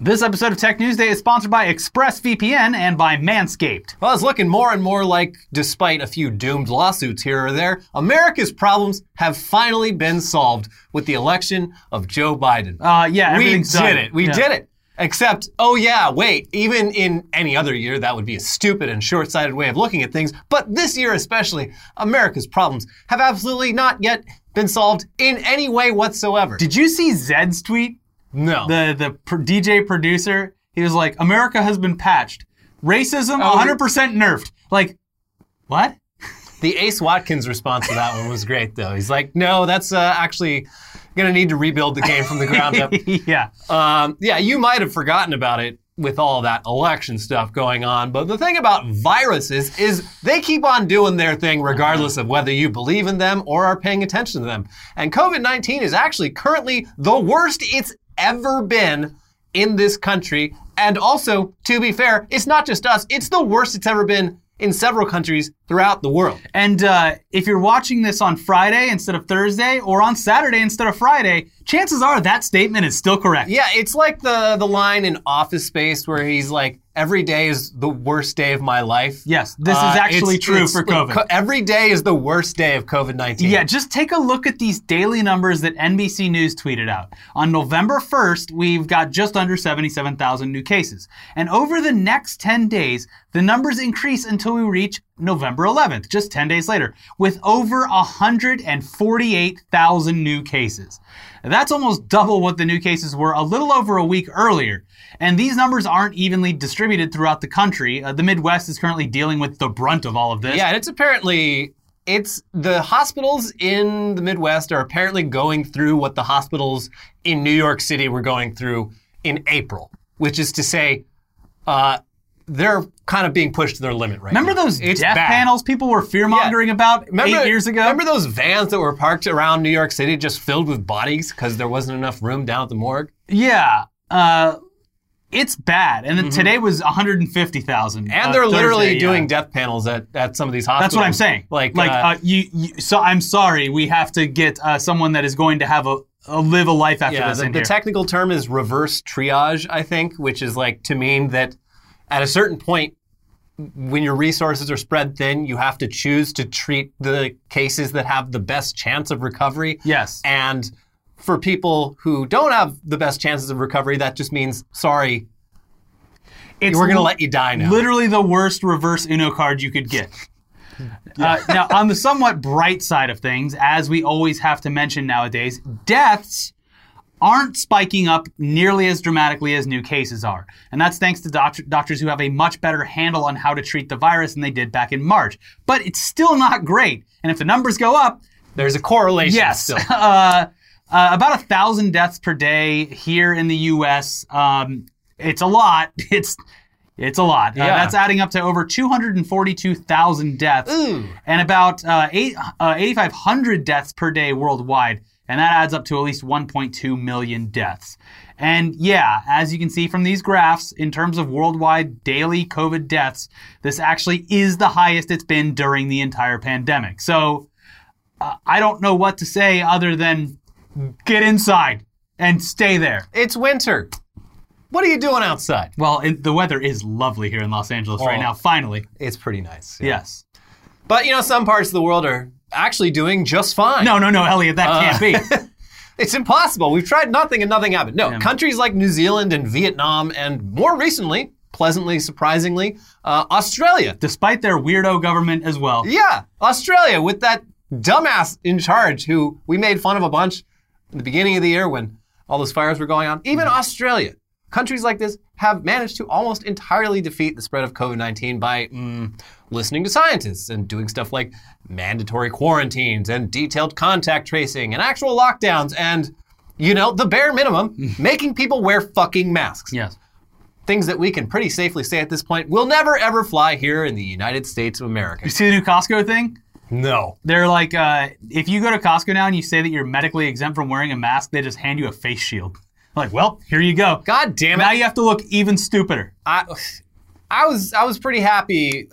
This episode of Tech News Day is sponsored by ExpressVPN and by Manscaped. Well, it's looking more and more like, despite a few doomed lawsuits here or there, America's problems have finally been solved with the election of Joe Biden. We did it. Except, even in any other year, that would be a stupid and short-sighted way of looking at things. But this year especially, America's problems have absolutely not yet been solved in any way whatsoever. Did you see Zed's tweet? No. The DJ producer, he was like, America has been patched. Racism, 100% nerfed. Like, what? The Ace Watkins response to that one was great, though. He's like, no, that's actually going to need to rebuild the game from the ground up. Yeah. You might have forgotten about it with all that election stuff going on. But the thing about viruses is they keep on doing their thing regardless of whether you believe in them or are paying attention to them. And COVID-19 is actually currently the worst it's ever been in this country. And also, to be fair, it's not just us. It's the worst it's ever been in several countries throughout the world. And if you're watching this on Friday instead of Thursday or on Saturday instead of Friday, chances are that statement is still correct. Yeah, it's like the line in Office Space where he's like, every day is the worst day of my life. Yes, this is actually true for COVID. Every day is the worst day of COVID-19. Yeah, just take a look at these daily numbers that NBC News tweeted out. On November 1st, we've got just under 77,000 new cases. And over the next 10 days, the numbers increase until we reach November 11th, just 10 days later, with over 148,000 new cases. That's almost double what the new cases were a little over a week earlier. And these numbers aren't evenly distributed throughout the country. The Midwest is currently dealing with the brunt of all of this. Yeah, and it's the hospitals in the Midwest are apparently going through what the hospitals in New York City were going through in April, which is to say, they're kind of being pushed to their limit right now. Remember those death panels people were fear-mongering about 8 years ago? Remember those vans that were parked around New York City just filled with bodies because there wasn't enough room down at the morgue? Yeah. It's bad. And then today was 150,000. And they're literally doing death panels at some of these hospitals. That's what I'm saying. So I'm sorry, we have to get someone that is going to have live a life after this in here. The technical term is reverse triage, I think, which is to mean that at a certain point, when your resources are spread thin, you have to choose to treat the cases that have the best chance of recovery. Yes. And for people who don't have the best chances of recovery, that just means, sorry, we're going to let you die now. Literally the worst reverse Uno card you could get. Now, on the somewhat bright side of things, as we always have to mention nowadays, deaths aren't spiking up nearly as dramatically as new cases are. And that's thanks to doctors who have a much better handle on how to treat the virus than they did back in March. But it's still not great. And if the numbers go up, there's a correlation still. Yes. About 1,000 deaths per day here in the U.S. It's a lot. It's a lot. Yeah. That's adding up to over 242,000 deaths. Ooh. And about 8,500 deaths per day worldwide. And that adds up to at least 1.2 million deaths. And as you can see from these graphs, in terms of worldwide daily COVID deaths, this actually is the highest it's been during the entire pandemic. So I don't know what to say other than get inside and stay there. It's winter. What are you doing outside? Well, the weather is lovely here in Los Angeles right now, finally. It's pretty nice. Yeah. Yes. But, some parts of the world are actually doing just fine. No, Elliot, that can't be. It's impossible. We've tried nothing and nothing happened. No, countries like New Zealand and Vietnam and more recently, pleasantly, surprisingly, Australia. Despite their weirdo government as well. Yeah, Australia with that dumbass in charge who we made fun of a bunch at the beginning of the year when all those fires were going on. Even Australia, countries like this have managed to almost entirely defeat the spread of COVID-19 by listening to scientists and doing stuff like mandatory quarantines and detailed contact tracing and actual lockdowns and, the bare minimum, making people wear fucking masks. Yes. Things that we can pretty safely say at this point will never, ever fly here in the United States of America. You see the new Costco thing? No. They're like, if you go to Costco now and you say that you're medically exempt from wearing a mask, they just hand you a face shield. Like, well, here you go. God damn it. Now you have to look even stupider. I was pretty happy.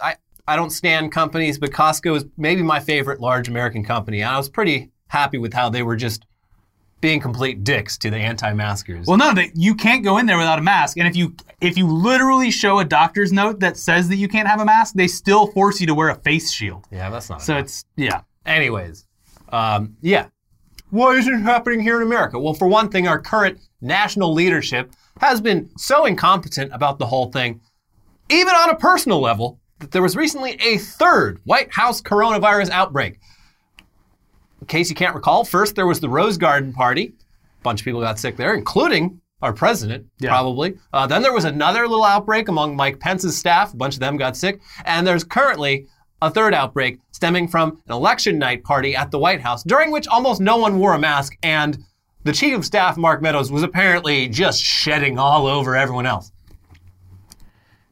I don't stand companies, but Costco is maybe my favorite large American company. And I was pretty happy with how they were just being complete dicks to the anti-maskers. Well, no, you can't go in there without a mask. And if you literally show a doctor's note that says that you can't have a mask, they still force you to wear a face shield. Yeah, that's not so enough. It's, yeah. Anyways, yeah. Why is it happening here in America? Well, for one thing, our current national leadership has been so incompetent about the whole thing, even on a personal level, that there was recently a third White House coronavirus outbreak. In case you can't recall, first there was the Rose Garden party. A bunch of people got sick there, including our president, probably. Then there was another little outbreak among Mike Pence's staff. A bunch of them got sick. And there's currently a third outbreak stemming from an election night party at the White House, during which almost no one wore a mask. And the chief of staff, Mark Meadows, was apparently just shedding all over everyone else.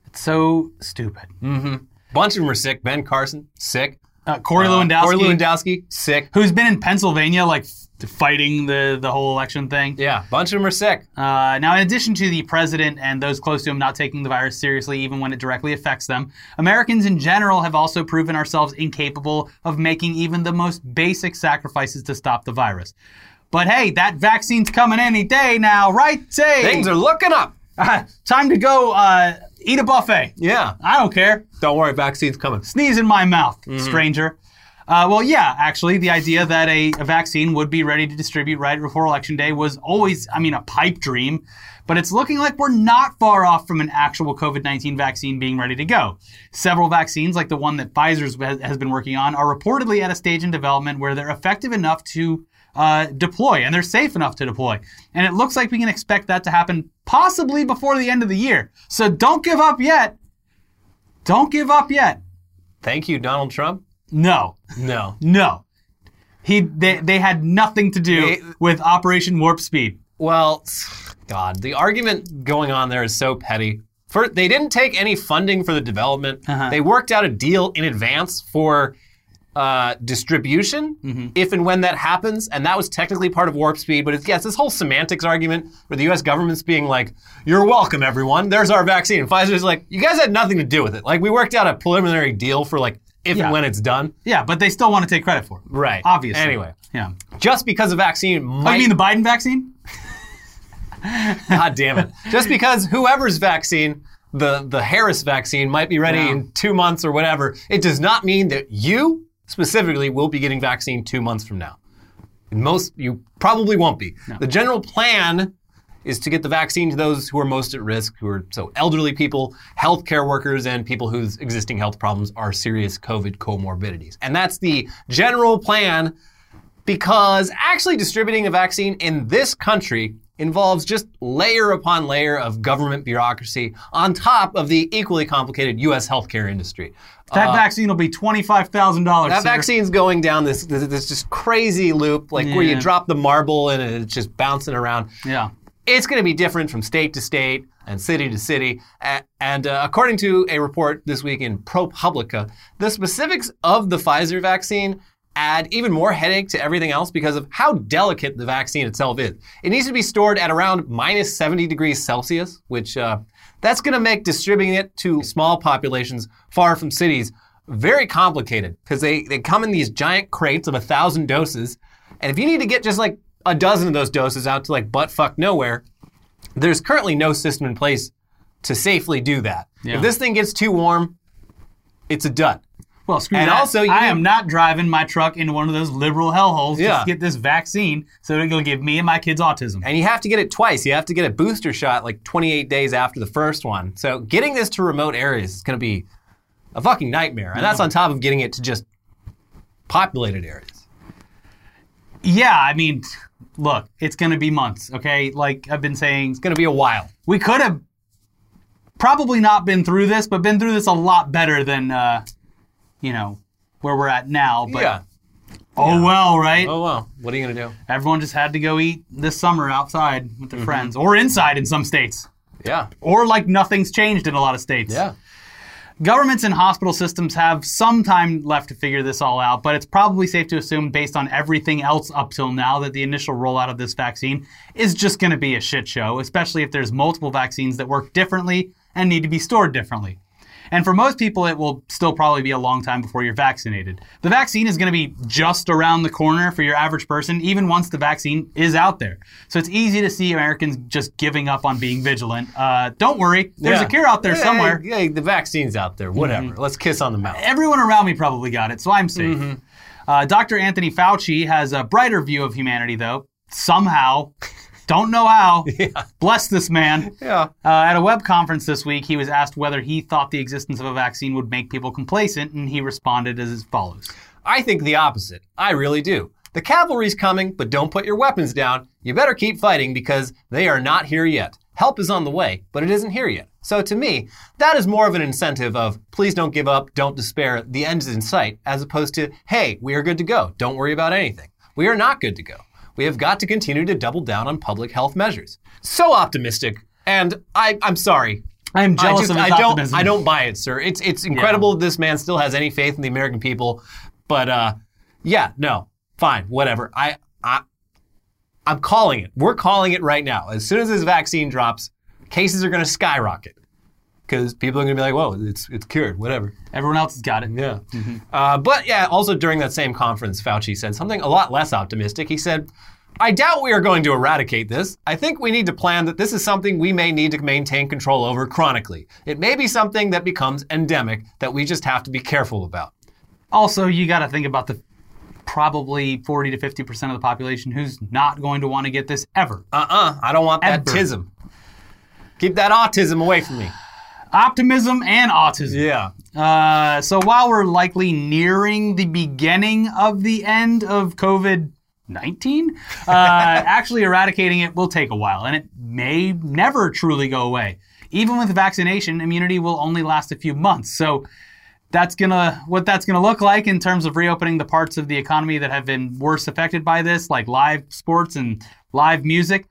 It's so stupid. Mm-hmm. A bunch of them were sick. Ben Carson, sick. Corey Lewandowski, sick. Who's been in Pennsylvania, like, fighting the whole election thing. Yeah, a bunch of them are sick. Now, in addition to the president and those close to him not taking the virus seriously, even when it directly affects them, Americans in general have also proven ourselves incapable of making even the most basic sacrifices to stop the virus. But hey, that vaccine's coming any day now, right? Hey. Things are looking up. Time to go... eat a buffet. Yeah. I don't care. Don't worry, vaccine's coming. Sneeze in my mouth, stranger. Well, yeah, actually, the idea that a vaccine would be ready to distribute right before Election Day was always, I mean, a pipe dream. But it's looking like we're not far off from an actual COVID-19 vaccine being ready to go. Several vaccines, like the one that Pfizer has been working on, are reportedly at a stage in development where they're effective enough to deploy, and they're safe enough to deploy. And it looks like we can expect that to happen possibly before the end of the year. So don't give up yet. Don't give up yet. Thank you, Donald Trump. No. No. They had nothing to do with Operation Warp Speed. Well, God, the argument going on there is so petty. They didn't take any funding for the development. They worked out a deal in advance for... distribution, if and when that happens, and that was technically part of Warp Speed, but it's this whole semantics argument where the U.S. government's being like, "You're welcome, everyone. There's our vaccine." And Pfizer's like, "You guys had nothing to do with it. Like, we worked out a preliminary deal for if and when it's done." Yeah, but they still want to take credit for it, right? Obviously. Anyway, yeah. Just because a vaccine might. Oh, you mean the Biden vaccine? God damn it! Just because whoever's vaccine. The Harris vaccine might be ready in 2 months or whatever. It does not mean that you specifically will be getting vaccine 2 months from now. You probably won't be. No. The general plan is to get the vaccine to those who are most at risk, who are elderly people, healthcare workers, and people whose existing health problems are serious COVID comorbidities. And that's the general plan, because actually distributing a vaccine in this country involves just layer upon layer of government bureaucracy on top of the equally complicated U.S. healthcare industry. That vaccine will be $25,000. That vaccine's going down this just crazy loop, where you drop the marble and it's just bouncing around. Yeah, it's going to be different from state to state and city to city. And according to a report this week in ProPublica, the specifics of the Pfizer vaccine add even more headache to everything else because of how delicate the vaccine itself is. It needs to be stored at around minus 70 degrees Celsius, which that's going to make distributing it to small populations far from cities very complicated, because they come in these giant crates of 1,000 doses. And if you need to get just a dozen of those doses out to buttfuck nowhere, there's currently no system in place to safely do that. Yeah. If this thing gets too warm, it's a dud. Well, screw that. Also, I am not driving my truck into one of those liberal hellholes to get this vaccine, so it'll give me and my kids autism. And you have to get it twice. You have to get a booster shot 28 days after the first one. So getting this to remote areas is going to be a fucking nightmare. And that's on top of getting it to just populated areas. Yeah, I mean, look, it's going to be months, okay? Like I've been saying, it's going to be a while. We could have probably not been through this, but been through this a lot better than... where we're at now, but right? Oh, well. What are you going to do? Everyone just had to go eat this summer outside with their friends, or inside in some states. Yeah. Or nothing's changed in a lot of states. Yeah. Governments and hospital systems have some time left to figure this all out, but it's probably safe to assume, based on everything else up till now, that the initial rollout of this vaccine is just going to be a shit show, especially if there's multiple vaccines that work differently and need to be stored differently. And for most people, it will still probably be a long time before you're vaccinated. The vaccine is going to be just around the corner for your average person, even once the vaccine is out there. So it's easy to see Americans just giving up on being vigilant. Don't worry. There's a cure out there somewhere. Yeah, the vaccine's out there. Whatever. Mm-hmm. Let's kiss on the mouth. Everyone around me probably got it, so I'm safe. Mm-hmm. Dr. Anthony Fauci has a brighter view of humanity, though. Somehow. Don't know how. Yeah. Bless this man. Yeah. At a web conference this week, he was asked whether he thought the existence of a vaccine would make people complacent, and he responded as follows. I think the opposite. I really do. The cavalry's coming, but don't put your weapons down. You better keep fighting because they are not here yet. Help is on the way, but it isn't here yet. So to me, that is more of an incentive of please don't give up, don't despair, the end is in sight, as opposed to, hey, we are good to go. Don't worry about anything. We are not good to go. We have got to continue to double down on public health measures. So optimistic. And I'm sorry. I'm jealous of his optimism. I don't buy it, sir. It's incredible this man still has any faith in the American people. But fine, whatever. I'm calling it. We're calling it right now. As soon as this vaccine drops, cases are going to skyrocket. Because people are going to be like, whoa, it's cured, whatever. Everyone else has got it. Yeah. Mm-hmm. Also during that same conference, Fauci said something a lot less optimistic. He said, I doubt we are going to eradicate this. I think we need to plan that this is something we may need to maintain control over chronically. It may be something that becomes endemic that we just have to be careful about. Also, you got to think about the probably 40 to 50% of the population who's not going to want to get this ever. I don't want that tism. Keep that autism away from me. Optimism and autism. Yeah. So while we're likely nearing the beginning of the end of COVID-19, actually eradicating it will take a while, and it may never truly go away. Even with vaccination, immunity will only last a few months. So that's gonna look like in terms of reopening the parts of the economy that have been worst affected by this, like live sports and live music.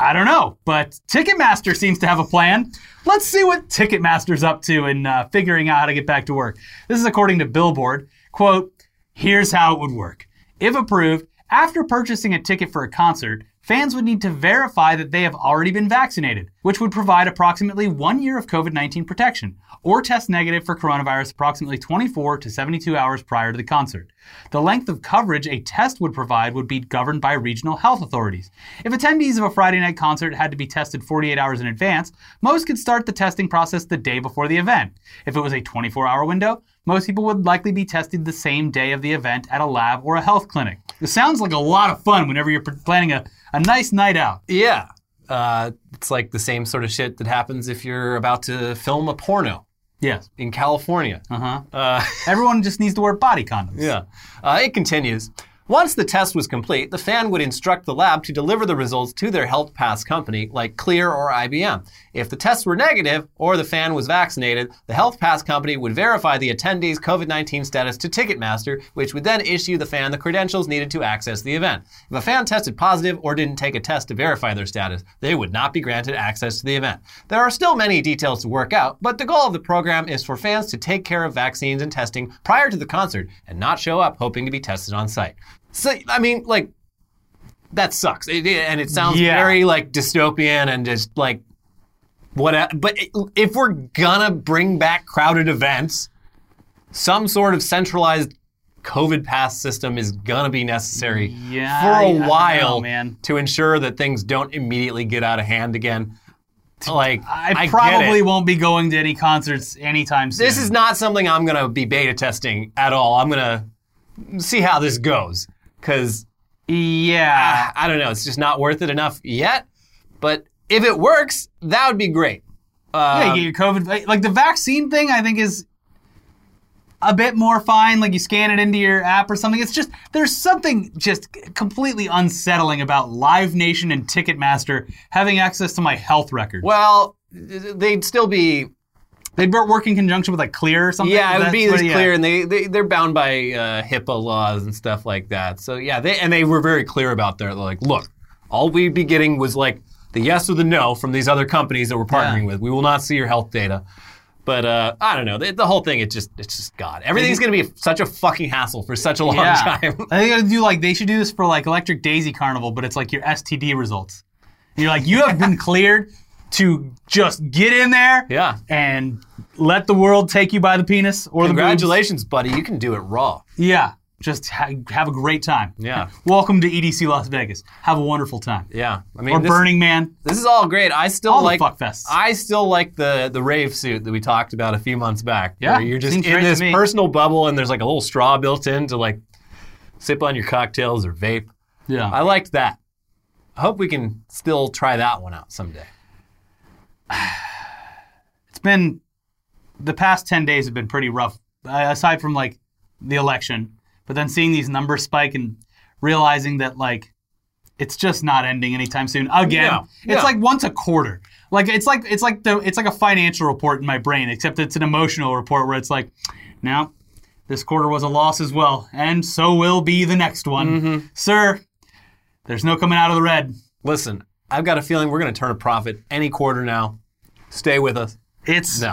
I don't know, but Ticketmaster seems to have a plan. Let's see what Ticketmaster's up to in figuring out how to get back to work. This is according to Billboard. Quote, here's how it would work. If approved, after purchasing a ticket for a concert, fans would need to verify that they have already been vaccinated, which would provide approximately 1 year of COVID-19 protection, or test negative for coronavirus approximately 24 to 72 hours prior to the concert. The length of coverage a test would provide would be governed by regional health authorities. If attendees of a Friday night concert had to be tested 48 hours in advance, most could start the testing process the day before the event. If it was a 24-hour window, most people would likely be tested the same day of the event at a lab or a health clinic. It sounds like a lot of fun whenever you're planning a nice night out. Yeah. It's like the same sort of shit that happens if you're about to film a porno. Yes. In California. Uh-huh. Everyone just needs to wear body condoms. Yeah. It continues. Once the test was complete, the fan would instruct the lab to deliver the results to their health pass company, like Clear or IBM. If the tests were negative or the fan was vaccinated, the health pass company would verify the attendee's COVID-19 status to Ticketmaster, which would then issue the fan the credentials needed to access the event. If a fan tested positive or didn't take a test to verify their status, they would not be granted access to the event. There are still many details to work out, but the goal of the program is for fans to take care of vaccines and testing prior to the concert and not show up hoping to be tested on site. So, I mean, like, that sucks. It sounds very, like, dystopian and just, like, whatever. But if we're gonna bring back crowded events, some sort of centralized COVID pass system is gonna be necessary for a while to ensure that things don't immediately get out of hand again. Like, I probably won't be going to any concerts anytime soon. This is not something I'm gonna be beta testing at all. I'm gonna see how this goes. Because, I don't know. It's just not worth it enough yet. But if it works, that would be great. You get your COVID. Like, the vaccine thing, I think, is a bit more fine. Like, you scan it into your app or something. It's just, there's something just completely unsettling about Live Nation and Ticketmaster having access to my health record. Well, they'd still be... They'd work in conjunction with, like, Clear or something? Yeah, it would be this Clear, and they're bound by HIPAA laws and stuff like that. So, yeah, they were very clear about their, like, look, all we'd be getting was, like, the yes or the no from these other companies that we're partnering with. We will not see your health data. But, I don't know. The whole thing, it's just God. Everything's going to be such a fucking hassle for such a long time. I think they should do this for, like, Electric Daisy Carnival, but it's, like, your STD results. And you're like, you have been cleared to just get in there and let the world take you by the penis or Congratulations, buddy. You can do it raw. Yeah. Just have a great time. Yeah. Welcome to EDC Las Vegas. Have a wonderful time. Yeah. I mean, or Burning Man. This is all great. I still all like the fuck fests. I still like the rave suit that we talked about a few months back. Yeah. Where you're just in this personal bubble and there's like a little straw built in to like sip on your cocktails or vape. Yeah. I liked that. I hope we can still try that one out someday. It's been the past 10 days have been pretty rough, aside from like the election. But then seeing these numbers spike and realizing that like it's just not ending anytime soon. Again, it's like once a quarter. Like it's like a financial report in my brain, except it's an emotional report where it's like, now this quarter was a loss as well, and so will be the next one, sir. There's no coming out of the red. Listen, I've got a feeling we're going to turn a profit any quarter now. Stay with us.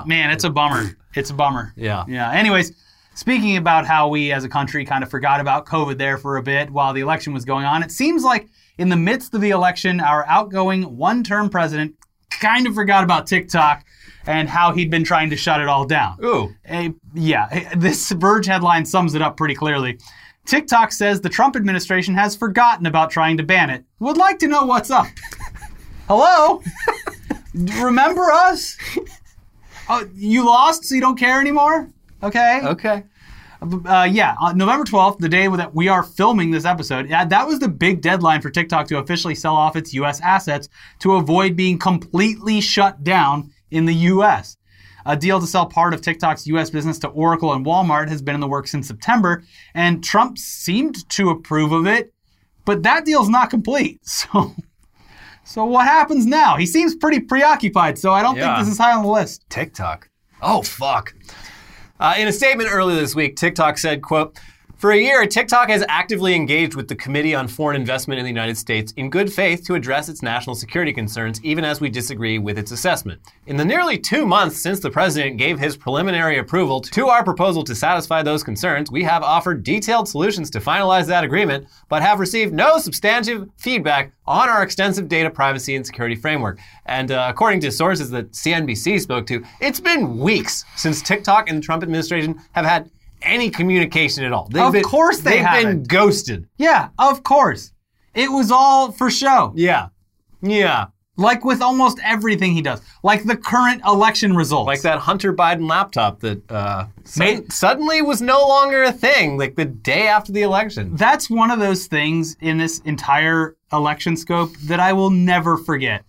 Man, it's a bummer. It's a bummer. Yeah. Yeah. Anyways. Speaking about how we as a country kind of forgot about COVID there for a bit while the election was going on, it seems like in the midst of the election, our outgoing one-term president kind of forgot about TikTok and how he'd been trying to shut it all down. Ooh. This Verge headline sums it up pretty clearly. TikTok says the Trump administration has forgotten about trying to ban it. Would like to know what's up. Hello? Remember us? Oh, you lost, so you don't care anymore? Okay. Okay. November 12th, the day that we are filming this episode, that was the big deadline for TikTok to officially sell off its U.S. assets to avoid being completely shut down in the U.S. A deal to sell part of TikTok's U.S. business to Oracle and Walmart has been in the works since September, and Trump seemed to approve of it, but that deal's not complete. So what happens now? He seems pretty preoccupied, so I don't think this is high on the list. TikTok. Oh, fuck. In a statement earlier this week, TikTok said, quote, "For a year, TikTok has actively engaged with the Committee on Foreign Investment in the United States in good faith to address its national security concerns, even as we disagree with its assessment. In the nearly 2 months since the president gave his preliminary approval to our proposal to satisfy those concerns, we have offered detailed solutions to finalize that agreement, but have received no substantive feedback on our extensive data privacy and security framework." And according to sources that CNBC spoke to, it's been weeks since TikTok and the Trump administration have had any communication at all. Of course they've been ghosted. Yeah, of course. It was all for show. Yeah. Yeah. Like with almost everything he does. Like the current election results. Like that Hunter Biden laptop that suddenly was no longer a thing, like the day after the election. That's one of those things in this entire election scope that I will never forget,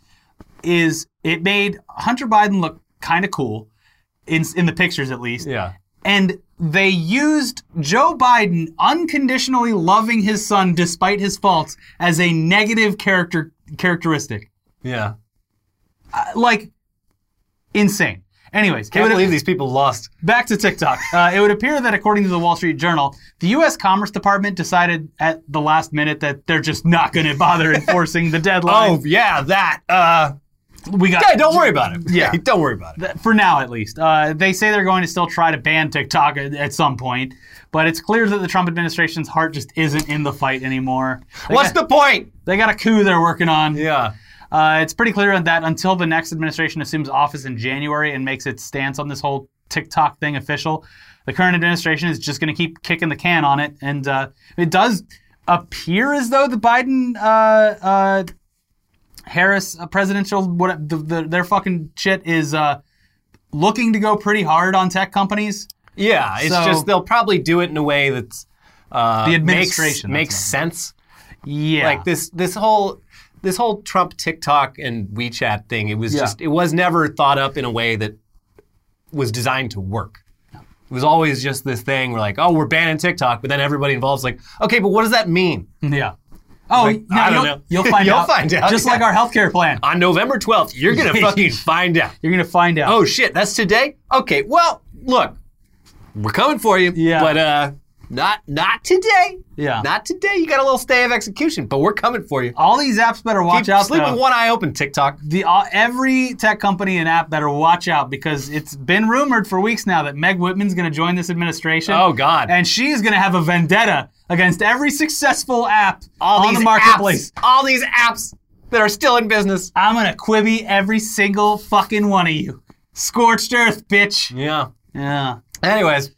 is it made Hunter Biden look kind of cool, in the pictures at least. Yeah. And they used Joe Biden unconditionally loving his son despite his faults as a negative characteristic. Yeah. Insane. Anyways. Can't believe these people lost. Back to TikTok. It would appear that according to the Wall Street Journal, the U.S. Commerce Department decided at the last minute that they're just not going to bother enforcing the deadline. Oh, yeah, that. Don't worry about it. Yeah. Don't worry about it. For now, at least. They say they're going to still try to ban TikTok at some point, but it's clear that the Trump administration's heart just isn't in the fight anymore. What's the point? They got a coup they're working on. Yeah. It's pretty clear that until the next administration assumes office in January and makes its stance on this whole TikTok thing official, the current administration is just going to keep kicking the can on it. And it does appear as though the Biden... Harris presidential, their fucking shit is looking to go pretty hard on tech companies. Yeah, it's just they'll probably do it in a way that's the administration makes sense. Yeah, like this whole Trump TikTok and WeChat thing. It was it was never thought up in a way that was designed to work. It was always just this thing where like, oh, we're banning TikTok, but then everybody involved is like, okay, but what does that mean? Yeah. Oh, like, no, I don't know. You'll find out. You'll find out. Just like our healthcare plan. On November 12th, you're going to fucking find out. You're going to find out. Oh, shit. That's today? Okay. Well, look, we're coming for you. Yeah. But not today. Yeah. Not today. You got a little stay of execution, but we're coming for you. All these apps better watch out. Sleep with one eye open, TikTok. Every tech company and app better watch out, because it's been rumored for weeks now that Meg Whitman's going to join this administration. Oh, God. And she's going to have a vendetta against every successful app on the marketplace. All these apps that are still in business. I'm going to Quibi every single fucking one of you. Scorched earth, bitch. Yeah. Yeah. Anyways,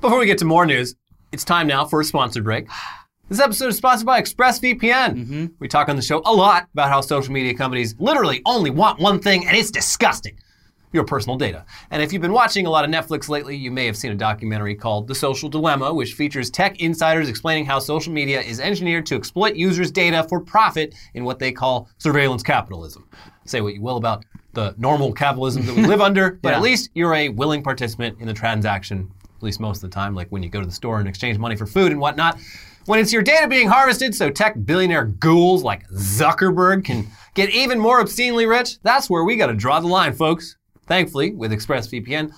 before we get to more news, it's time now for a sponsored break. This episode is sponsored by ExpressVPN. Mm-hmm. We talk on the show a lot about how social media companies literally only want one thing, and it's disgusting. Your personal data. And if you've been watching a lot of Netflix lately, you may have seen a documentary called The Social Dilemma, which features tech insiders explaining how social media is engineered to exploit users' data for profit in what they call surveillance capitalism. Say what you will about the normal capitalism that we live under, but at least you're a willing participant in the transaction, at least most of the time, like when you go to the store and exchange money for food and whatnot. When it's your data being harvested so tech billionaire ghouls like Zuckerberg can get even more obscenely rich, that's where we gotta draw the line, folks. Thankfully, with ExpressVPN,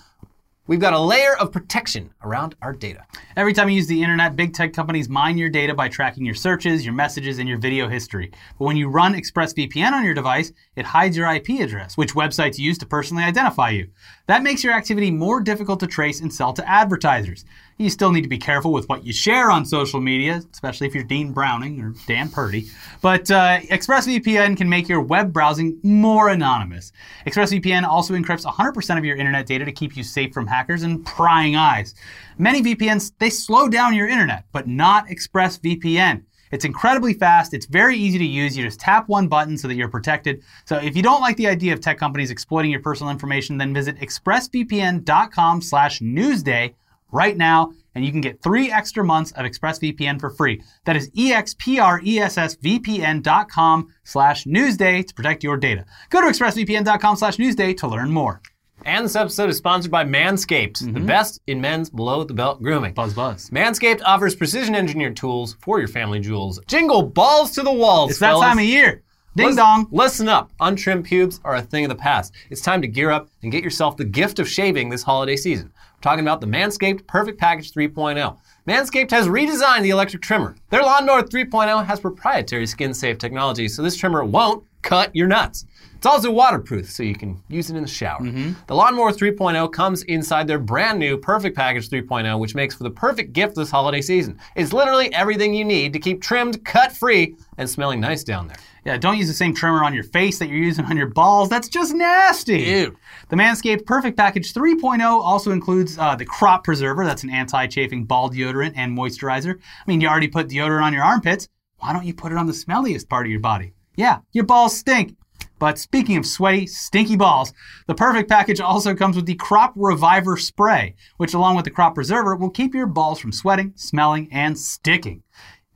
we've got a layer of protection around our data. Every time you use the internet, big tech companies mine your data by tracking your searches, your messages, and your video history. But when you run ExpressVPN on your device, it hides your IP address, which websites use to personally identify you. That makes your activity more difficult to trace and sell to advertisers. You still need to be careful with what you share on social media, especially if you're Dean Browning or Dan Purdy. But ExpressVPN can make your web browsing more anonymous. ExpressVPN also encrypts 100% of your internet data to keep you safe from hackers and prying eyes. Many VPNs, they slow down your internet, but not ExpressVPN. It's incredibly fast. It's very easy to use. You just tap one button so that you're protected. So if you don't like the idea of tech companies exploiting your personal information, then visit expressvpn.com/newsday right now, and you can get 3 extra months of ExpressVPN for free. That is expressvpn.com/newsday to protect your data. Go to expressvpn.com/newsday to learn more. And this episode is sponsored by Manscaped, the best in men's below-the-belt grooming. Buzz, buzz. Manscaped offers precision-engineered tools for your family jewels. Jingle balls to the walls, it's fellas. That time of year. Ding dong. Listen up. Untrimmed pubes are a thing of the past. It's time to gear up and get yourself the gift of shaving this holiday season. We're talking about the Manscaped Perfect Package 3.0. Manscaped has redesigned the electric trimmer. Their Lawnmower 3.0 has proprietary skin-safe technology, so this trimmer won't cut your nuts. It's also waterproof, so you can use it in the shower. The Lawnmower 3.0 comes inside their brand new Perfect Package 3.0, which makes for the perfect gift this holiday season. It's literally everything you need to keep trimmed, cut-free, and smelling nice down there. Yeah, don't use the same trimmer on your face that you're using on your balls. That's just nasty. Ew. The Manscaped Perfect Package 3.0 also includes the Crop Preserver. That's an anti-chafing ball deodorant and moisturizer. I mean, you already put deodorant on your armpits. Why don't you put it on the smelliest part of your body? Yeah, your balls stink. But speaking of sweaty, stinky balls, the Perfect Package also comes with the Crop Reviver Spray, which along with the Crop Preserver will keep your balls from sweating, smelling, and sticking.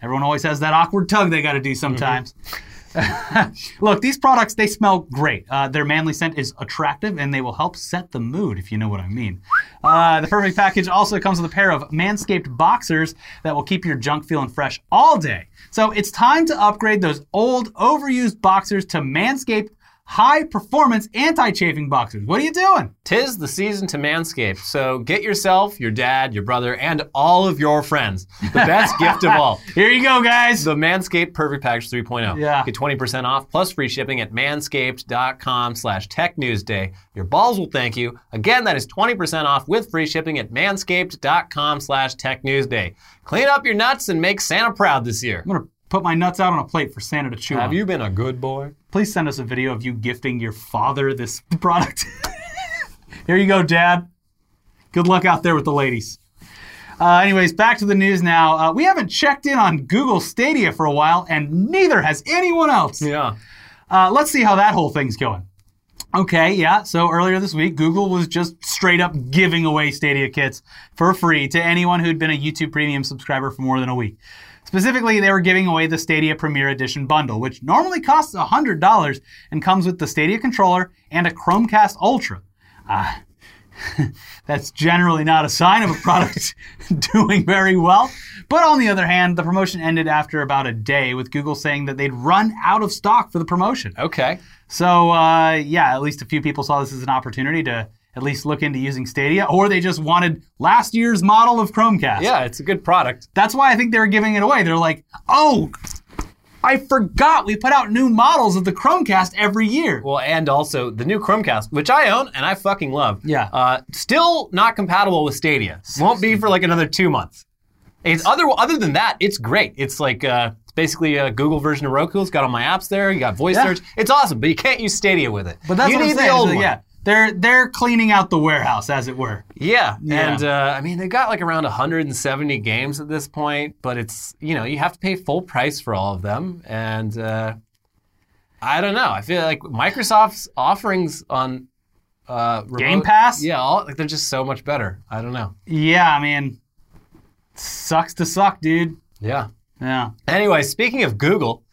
Everyone always has that awkward tug they got to do sometimes. Look, these products, they smell great. Their manly scent is attractive, and they will help set the mood, if you know what I mean. The Perfect Package also comes with a pair of Manscaped boxers that will keep your junk feeling fresh all day. So it's time to upgrade those old, overused boxers to Manscaped high-performance anti-chafing boxers. What are you doing? Tis the season to Manscaped, so get yourself, your dad, your brother, and all of your friends the best gift of all. Here you go, guys. The Manscaped Perfect Package 3.0. Yeah. Get 20% off plus free shipping at manscaped.com/technewsday. Your balls will thank you. Again, that is 20% off with free shipping at manscaped.com/technewsday. Clean up your nuts and make Santa proud this year. I'm going to put my nuts out on a plate for Santa to chew on. Have you been a good boy? Please send us a video of you gifting your father this product. Here you go, Dad. Good luck out there with the ladies. Anyways, back to the news now. We haven't checked in on Google Stadia for a while, and neither has anyone else. Yeah. Let's see how that whole thing's going. Okay, yeah, so earlier this week, Google was just straight up giving away Stadia kits for free to anyone who'd been a YouTube Premium subscriber for more than a week. Specifically, they were giving away the Stadia Premier Edition bundle, which normally costs $100 and comes with the Stadia controller and a Chromecast Ultra. That's generally not a sign of a product doing very well. But on the other hand, the promotion ended after about a day, with Google saying that they'd run out of stock for the promotion. Okay. So, yeah, at least a few people saw this as an opportunity to at least look into using Stadia, or they just wanted last year's model of Chromecast. Yeah, it's a good product. That's why I think they were giving it away. They're like, oh, I forgot we put out new models of the Chromecast every year. Well, and also the new Chromecast, which I own and I fucking love. Yeah. Still not compatible with Stadia. Won't be for like another 2 months. It's other than that, it's great. It's like... basically a Google version of Roku. It's got all my apps there. You got voice search. It's awesome, but you can't use Stadia with it. But that's what I'm saying. You need the old one. Yeah. They're cleaning out the warehouse, as it were. Yeah, and I mean, they got like around 170 games at this point, but it's, you know, you have to pay full price for all of them, and I don't know. I feel like Microsoft's offerings on remote, Game Pass, like they're just so much better. I don't know. Yeah, I mean, sucks to suck, dude. Yeah. Yeah. Anyway, speaking of Google.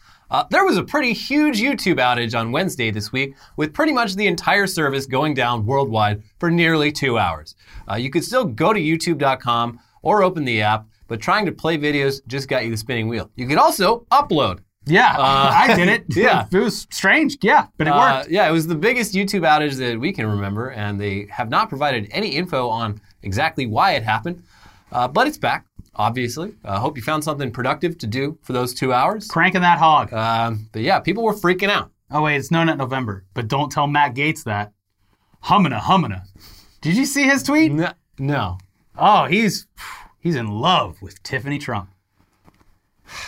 There was a pretty huge YouTube outage on Wednesday this week, with pretty much the entire service going down worldwide for nearly 2 hours. You could still go to youtube.com or open the app, but trying to play videos just got you the spinning wheel. You could also upload. Yeah, I did it. Yeah. It was strange, but it worked. Yeah, it was the biggest YouTube outage that we can remember, and they have not provided any info on exactly why it happened, but it's back. Obviously. I hope you found something productive to do for those 2 hours. Cranking that hog. But yeah, people were freaking out. Oh, wait, it's not November, but don't tell Matt Gaetz that. Humana. Did you see his tweet? No. Oh, he's in love with Tiffany Trump.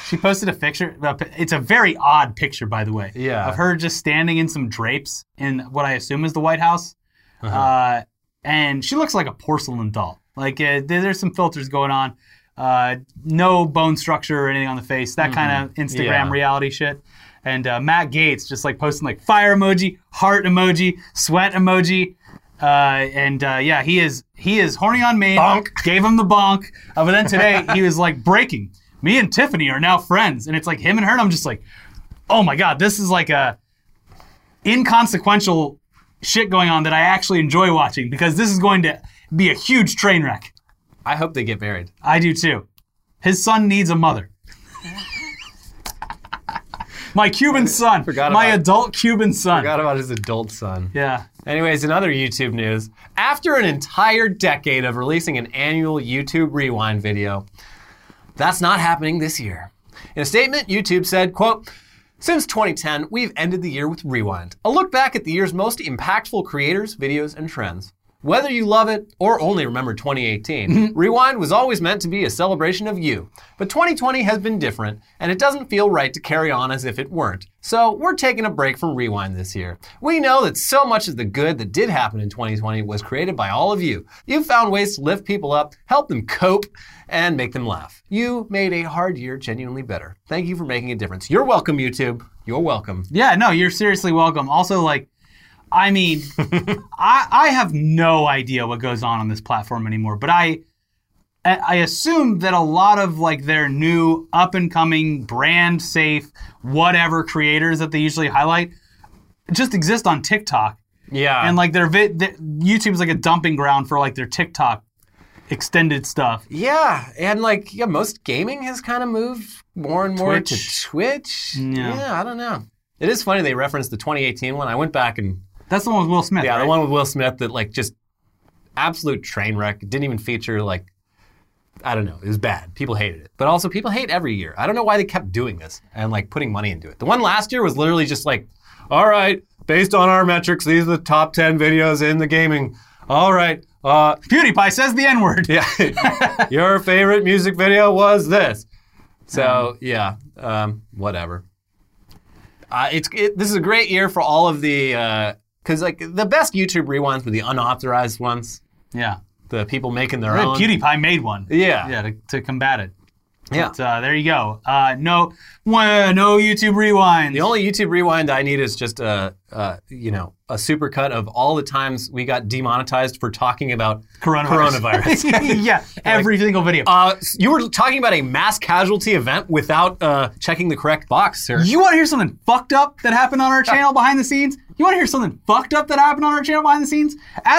She posted a picture. It's a very odd picture, by the way, of her just standing in some drapes in what I assume is the White House. And she looks like a porcelain doll. Like, there's some filters going on. No bone structure or anything on the face, that kind of Instagram reality shit. And Matt Gaetz just like posting like fire emoji, heart emoji, sweat emoji. And he is horny on me. Bonk. Gave him the bonk. But then today he was like breaking. Me and Tiffany are now friends. And it's like him and her. And I'm just like, oh my God, this is like a inconsequential shit going on that I actually enjoy watching, because this is going to be a huge train wreck. I hope they get married. I do too. His son needs a mother. My Cuban son. Forgot about his adult son. Yeah. Anyways, in other YouTube news, after an entire decade of releasing an annual YouTube Rewind video, that's not happening this year. In a statement, YouTube said, quote, "Since 2010, we've ended the year with Rewind, a look back at the year's most impactful creators, videos, and trends. Whether you love it or only remember 2018, Rewind was always meant to be a celebration of you. But 2020 has been different, and it doesn't feel right to carry on as if it weren't. So we're taking a break from Rewind this year. We know that so much of the good that did happen in 2020 was created by all of you. You found ways to lift people up, help them cope, and make them laugh. You made a hard year genuinely better. Thank you for making a difference." You're welcome, YouTube. You're welcome. Yeah, no, you're seriously welcome. Also, like, I mean, I have no idea what goes on this platform anymore, but I assume that a lot of like their new up and coming brand safe, whatever creators that they usually highlight just exist on TikTok. Yeah. And like their YouTube's like a dumping ground for like their TikTok extended stuff. Yeah. And like, most gaming has kind of moved more and more to Twitch. Yeah, I don't know. It is funny they referenced the 2018 one. I went back and... That's the one with Will Smith, yeah, right? The one with Will Smith that, like, just absolute train wreck. It didn't even feature, like, I don't know. It was bad. People hated it. But also, people hate every year. I don't know why they kept doing this and, like, putting money into it. The one last year was literally just like, all right, based on our metrics, these are the top 10 videos in the gaming. All right. PewDiePie says the N-word. Yeah. Your favorite music video was this. So, whatever. This is a great year for all of the... Because like the best YouTube rewinds were the unauthorized ones. Yeah. The people making their own. PewDiePie made one. Yeah. Yeah, to combat it. Yeah. But, there you go. No YouTube rewinds. The only YouTube rewind I need is just a supercut of all the times we got demonetized for talking about coronavirus. Yeah, every single video. You were talking about a mass casualty event without checking the correct box, sir. You want to hear something fucked up that happened on our channel behind the scenes? As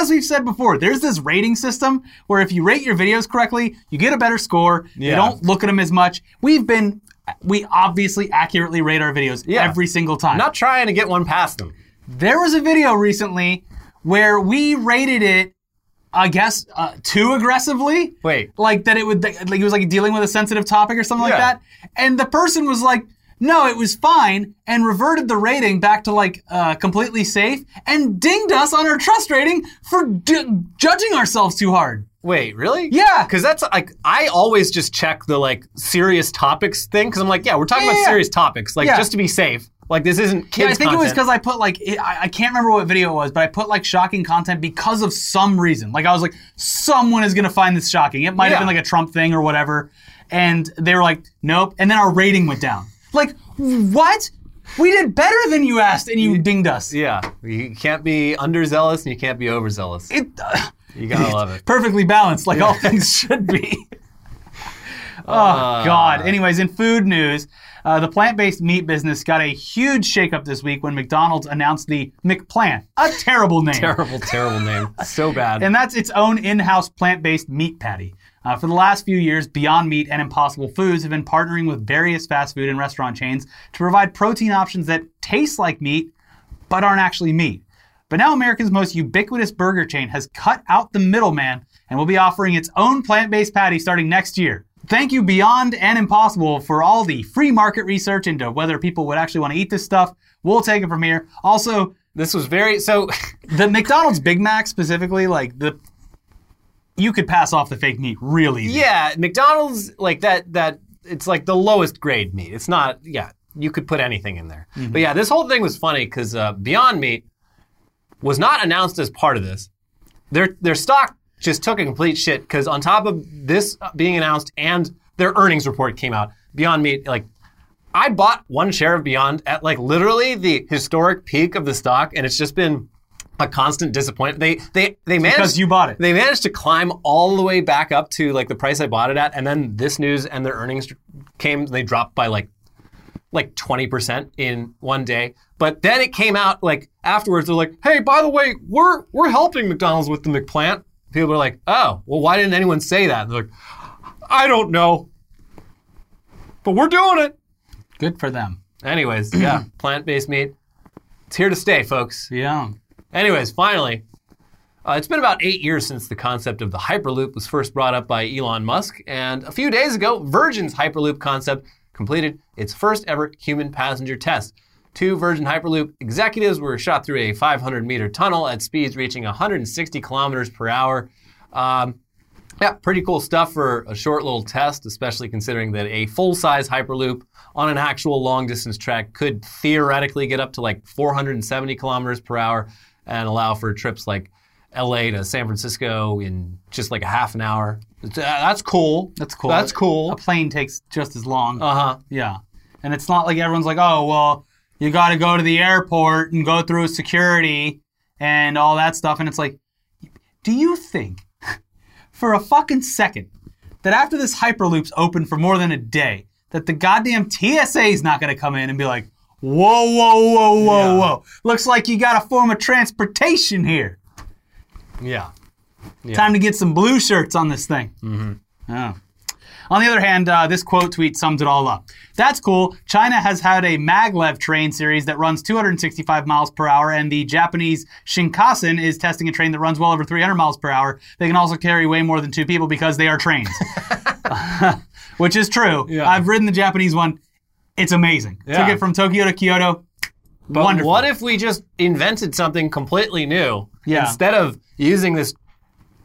we've said before, there's this rating system where if you rate your videos correctly, you get a better score. Yeah. You don't look at them as much. We obviously accurately rate our videos every single time. Not trying to get one past them. There was a video recently where we rated it, I guess, too aggressively. Wait. Like that it was like dealing with a sensitive topic or something like that. And the person was like, no, it was fine, and reverted the rating back to like completely safe and dinged us on our trust rating for judging ourselves too hard. Wait, really? Yeah. Because that's like, I always just check the like serious topics thing because I'm like, yeah, we're talking about serious topics, like just to be safe. Like, this isn't kids' content. Yeah, I think it was because I put, like, I can't remember what video it was, but I put, like, shocking content because of some reason. Like, I was like, someone is going to find this shocking. It might have been, like, a Trump thing or whatever. And they were like, nope. And then our rating went down. Like, what? We did better than you asked and you dinged us. Yeah. You can't be underzealous and you can't be overzealous. You got to love it. Perfectly balanced, like all things should be. Oh, God. Anyways, in food news... the plant-based meat business got a huge shakeup this week when McDonald's announced the McPlant. A terrible name. terrible name. So bad. And that's its own in-house plant-based meat patty. For the last few years, Beyond Meat and Impossible Foods have been partnering with various fast food and restaurant chains to provide protein options that taste like meat but aren't actually meat. But now America's most ubiquitous burger chain has cut out the middleman and will be offering its own plant-based patty starting next year. Thank you, Beyond and Impossible, for all the free market research into whether people would actually want to eat this stuff. We'll take it from here. Also, this was very... So, the McDonald's Big Mac specifically, like, you could pass off the fake meat real easy. Yeah, McDonald's, like, that it's, like, the lowest grade meat. It's not... Yeah, you could put anything in there. Mm-hmm. But, yeah, this whole thing was funny because Beyond Meat was not announced as part of this. Their stock... just took a complete shit because on top of this being announced and their earnings report came out, Beyond Meat, like, I bought one share of Beyond at, like, literally the historic peak of the stock, and it's just been a constant disappointment. They managed... Because you bought it. They managed to climb all the way back up to, like, the price I bought it at, and then this news and their earnings came, they dropped by, like 20% in one day. But then it came out, like, afterwards, they're like, hey, by the way, we're helping McDonald's with the McPlant. People are like, oh, well, why didn't anyone say that? And they're like, I don't know, but we're doing it. Good for them. Anyways, yeah, plant-based meat. It's here to stay, folks. Yeah. Anyways, finally, it's been about 8 years since the concept of the Hyperloop was first brought up by Elon Musk. And a few days ago, Virgin's Hyperloop concept completed its first ever human passenger test. Two Virgin Hyperloop executives were shot through a 500-meter tunnel at speeds reaching 160 kilometers per hour. Yeah, pretty cool stuff for a short little test, especially considering that a full-size Hyperloop on an actual long-distance track could theoretically get up to like 470 kilometers per hour and allow for trips like LA to San Francisco in just like a half an hour. That's cool. That's cool. That's cool. A plane takes just as long. Uh-huh. Yeah. And it's not like everyone's like, oh, well... you got to go to the airport and go through security and all that stuff. And it's like, do you think for a fucking second that after this Hyperloop's open for more than a day, that the goddamn TSA is not going to come in and be like, whoa, whoa, whoa, whoa, whoa. Looks like you got a form of transportation here. Yeah. Time to get some blue shirts on this thing. Mm-hmm. Oh. On the other hand, this quote tweet sums it all up. That's cool. China has had a maglev train series that runs 265 miles per hour, and the Japanese Shinkansen is testing a train that runs well over 300 miles per hour. They can also carry way more than two people because they are trains, which is true. Yeah. I've ridden the Japanese one. It's amazing. Yeah. Took it from Tokyo to Kyoto. But wonderful. What if we just invented something completely new instead of using this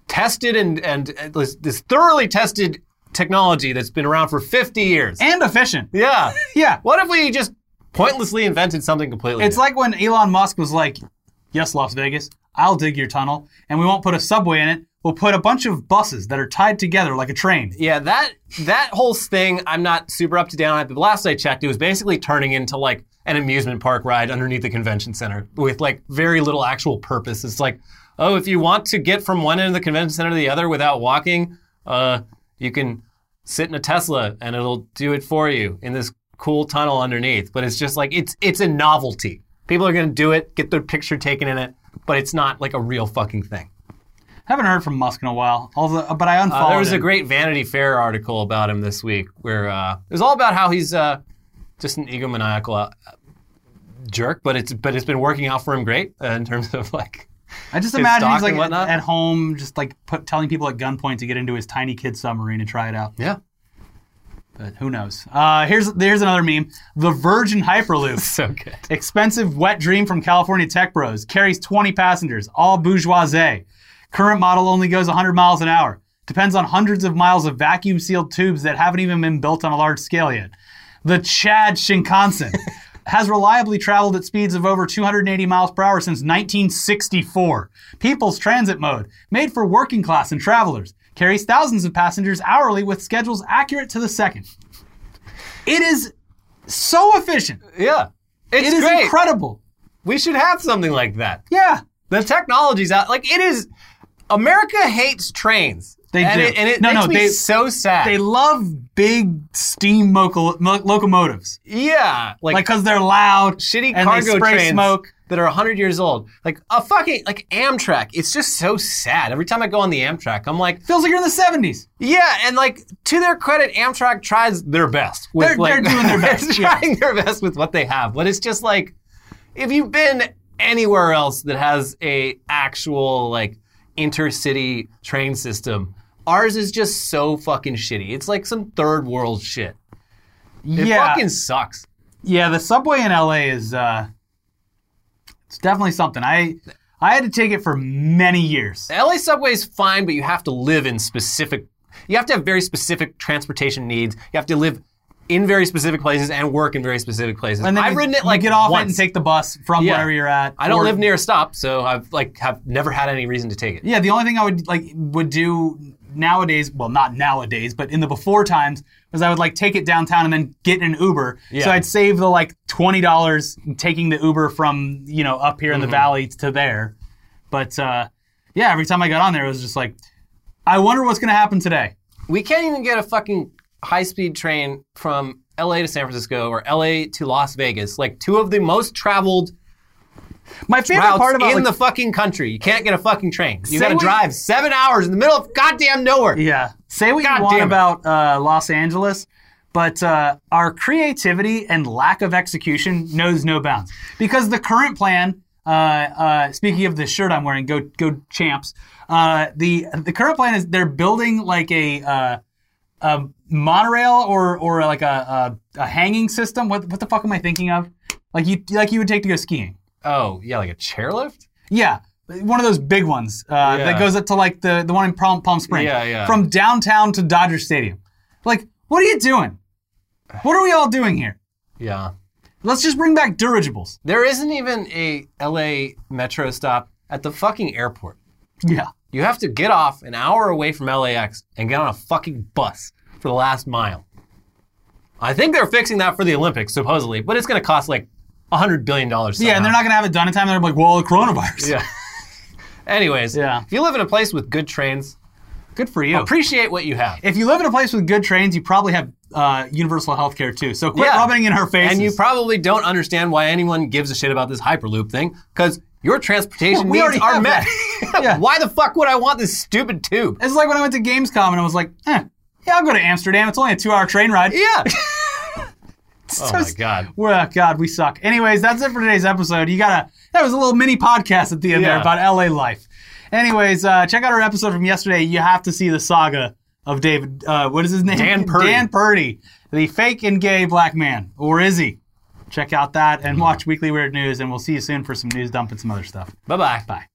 tested and this thoroughly tested technology that's been around for 50 years. And efficient. Yeah. Yeah. What if we just pointlessly invented something completely new? It's like when Elon Musk was like, yes, Las Vegas, I'll dig your tunnel, and we won't put a subway in it. We'll put a bunch of buses that are tied together like a train. Yeah, that whole thing, I'm not super up to date on it, but last I checked, it was basically turning into like an amusement park ride underneath the convention center with like very little actual purpose. It's like, oh, if you want to get from one end of the convention center to the other without walking, you can sit in a Tesla and it'll do it for you in this cool tunnel underneath. But it's just like, it's a novelty. People are going to do it, get their picture taken in it, but it's not like a real fucking thing. Haven't heard from Musk in a while, but I unfollowed him. There was a great Vanity Fair article about him this week where it was all about how he's just an egomaniacal jerk, but it's been working out for him great in terms of like... I just imagine he's like at home, just like telling people at gunpoint to get into his tiny kid submarine and try it out. Yeah. But who knows? Here's another meme. The Virgin Hyperloop. So good. Expensive wet dream from California tech bros. Carries 20 passengers. All bourgeoisie. Current model only goes 100 miles an hour. depends on hundreds of miles of vacuum-sealed tubes that haven't even been built on a large scale yet. The Chad Shinkansen has reliably traveled at speeds of over 280 miles per hour since 1964. People's transit mode, made for working class and travelers, carries thousands of passengers hourly with schedules accurate to the second. It is so efficient. Yeah. It is great. Incredible. We should have something like that. Yeah. The technology's out. Like, it is... America hates trains. They do. And it makes me so sad. They love big steam locomotives. Yeah. Like, because they're loud. Shitty cargo trains smoke that are 100 years old. Like, a fucking... Like, Amtrak. It's just so sad. Every time I go on the Amtrak, I'm like... Feels like you're in the 70s. Yeah, and like, to their credit, Amtrak tries their best. They're doing their best. They're trying their best with what they have. But it's just like... If you've been anywhere else that has a actual, like, intercity train system, ours is just so fucking shitty. It's like some third world shit. It fucking sucks. Yeah, the subway in LA is, it's definitely something. I had to take it for many years. The LA subway is fine, but you have to live in specific, you have to have very specific transportation needs. You have to live in very specific places and work in very specific places. And then I've ridden it like you get off once. It and take the bus from wherever you're at. I don't live near a stop, so I've have never had any reason to take it. Yeah, the only thing I would do nowadays, well, not nowadays, but in the before times, was I would take it downtown and then get an Uber. Yeah. So I'd save the $20 taking the Uber from up here in the valley to there. But every time I got on there, it was just like, I wonder what's going to happen today. We can't even get a fucking high-speed train from LA to San Francisco or LA to Las Vegas, two of the most traveled routes in the fucking country. You can't get a fucking train. You gotta drive 7 hours in the middle of goddamn nowhere. Yeah. Say what you want about Los Angeles, but our creativity and lack of execution knows no bounds. Because the current plan, speaking of the shirt I'm wearing, go champs, the current plan is they're building a monorail or a hanging system. What the fuck am I thinking of? You would take to go skiing. Oh yeah, like a chairlift. Yeah, one of those big ones that goes up to the one in Palm Springs. Yeah, yeah. From downtown to Dodger Stadium. What are you doing? What are we all doing here? Yeah. Let's just bring back dirigibles. There isn't even a LA metro stop at the fucking airport. Yeah. You have to get off an hour away from LAX and get on a fucking bus for the last mile. I think they're fixing that for the Olympics, supposedly, but it's going to cost $100 billion somehow. Yeah, and they're not going to have it done in time. They're the coronavirus. Yeah. Anyways, if you live in a place with good trains, good for you. Appreciate what you have. If you live in a place with good trains, you probably have universal health care too. So quit rubbing in our faces. And you probably don't understand why anyone gives a shit about this Hyperloop thing, because your transportation needs are met. Yeah. Why the fuck would I want this stupid tube? It's like when I went to Gamescom and I was like, I'll go to Amsterdam. It's only a 2-hour train ride. Yeah. My God. God, we suck. Anyways, that's it for today's episode. That was a little mini podcast at the end there about LA life. Anyways, check out our episode from yesterday. You have to see the saga of David, what is his name? Dan Purdy, the fake and gay black man. Or is he? Check out that and watch Weekly Weird News, and we'll see you soon for some news dump and some other stuff. Bye-bye. Bye.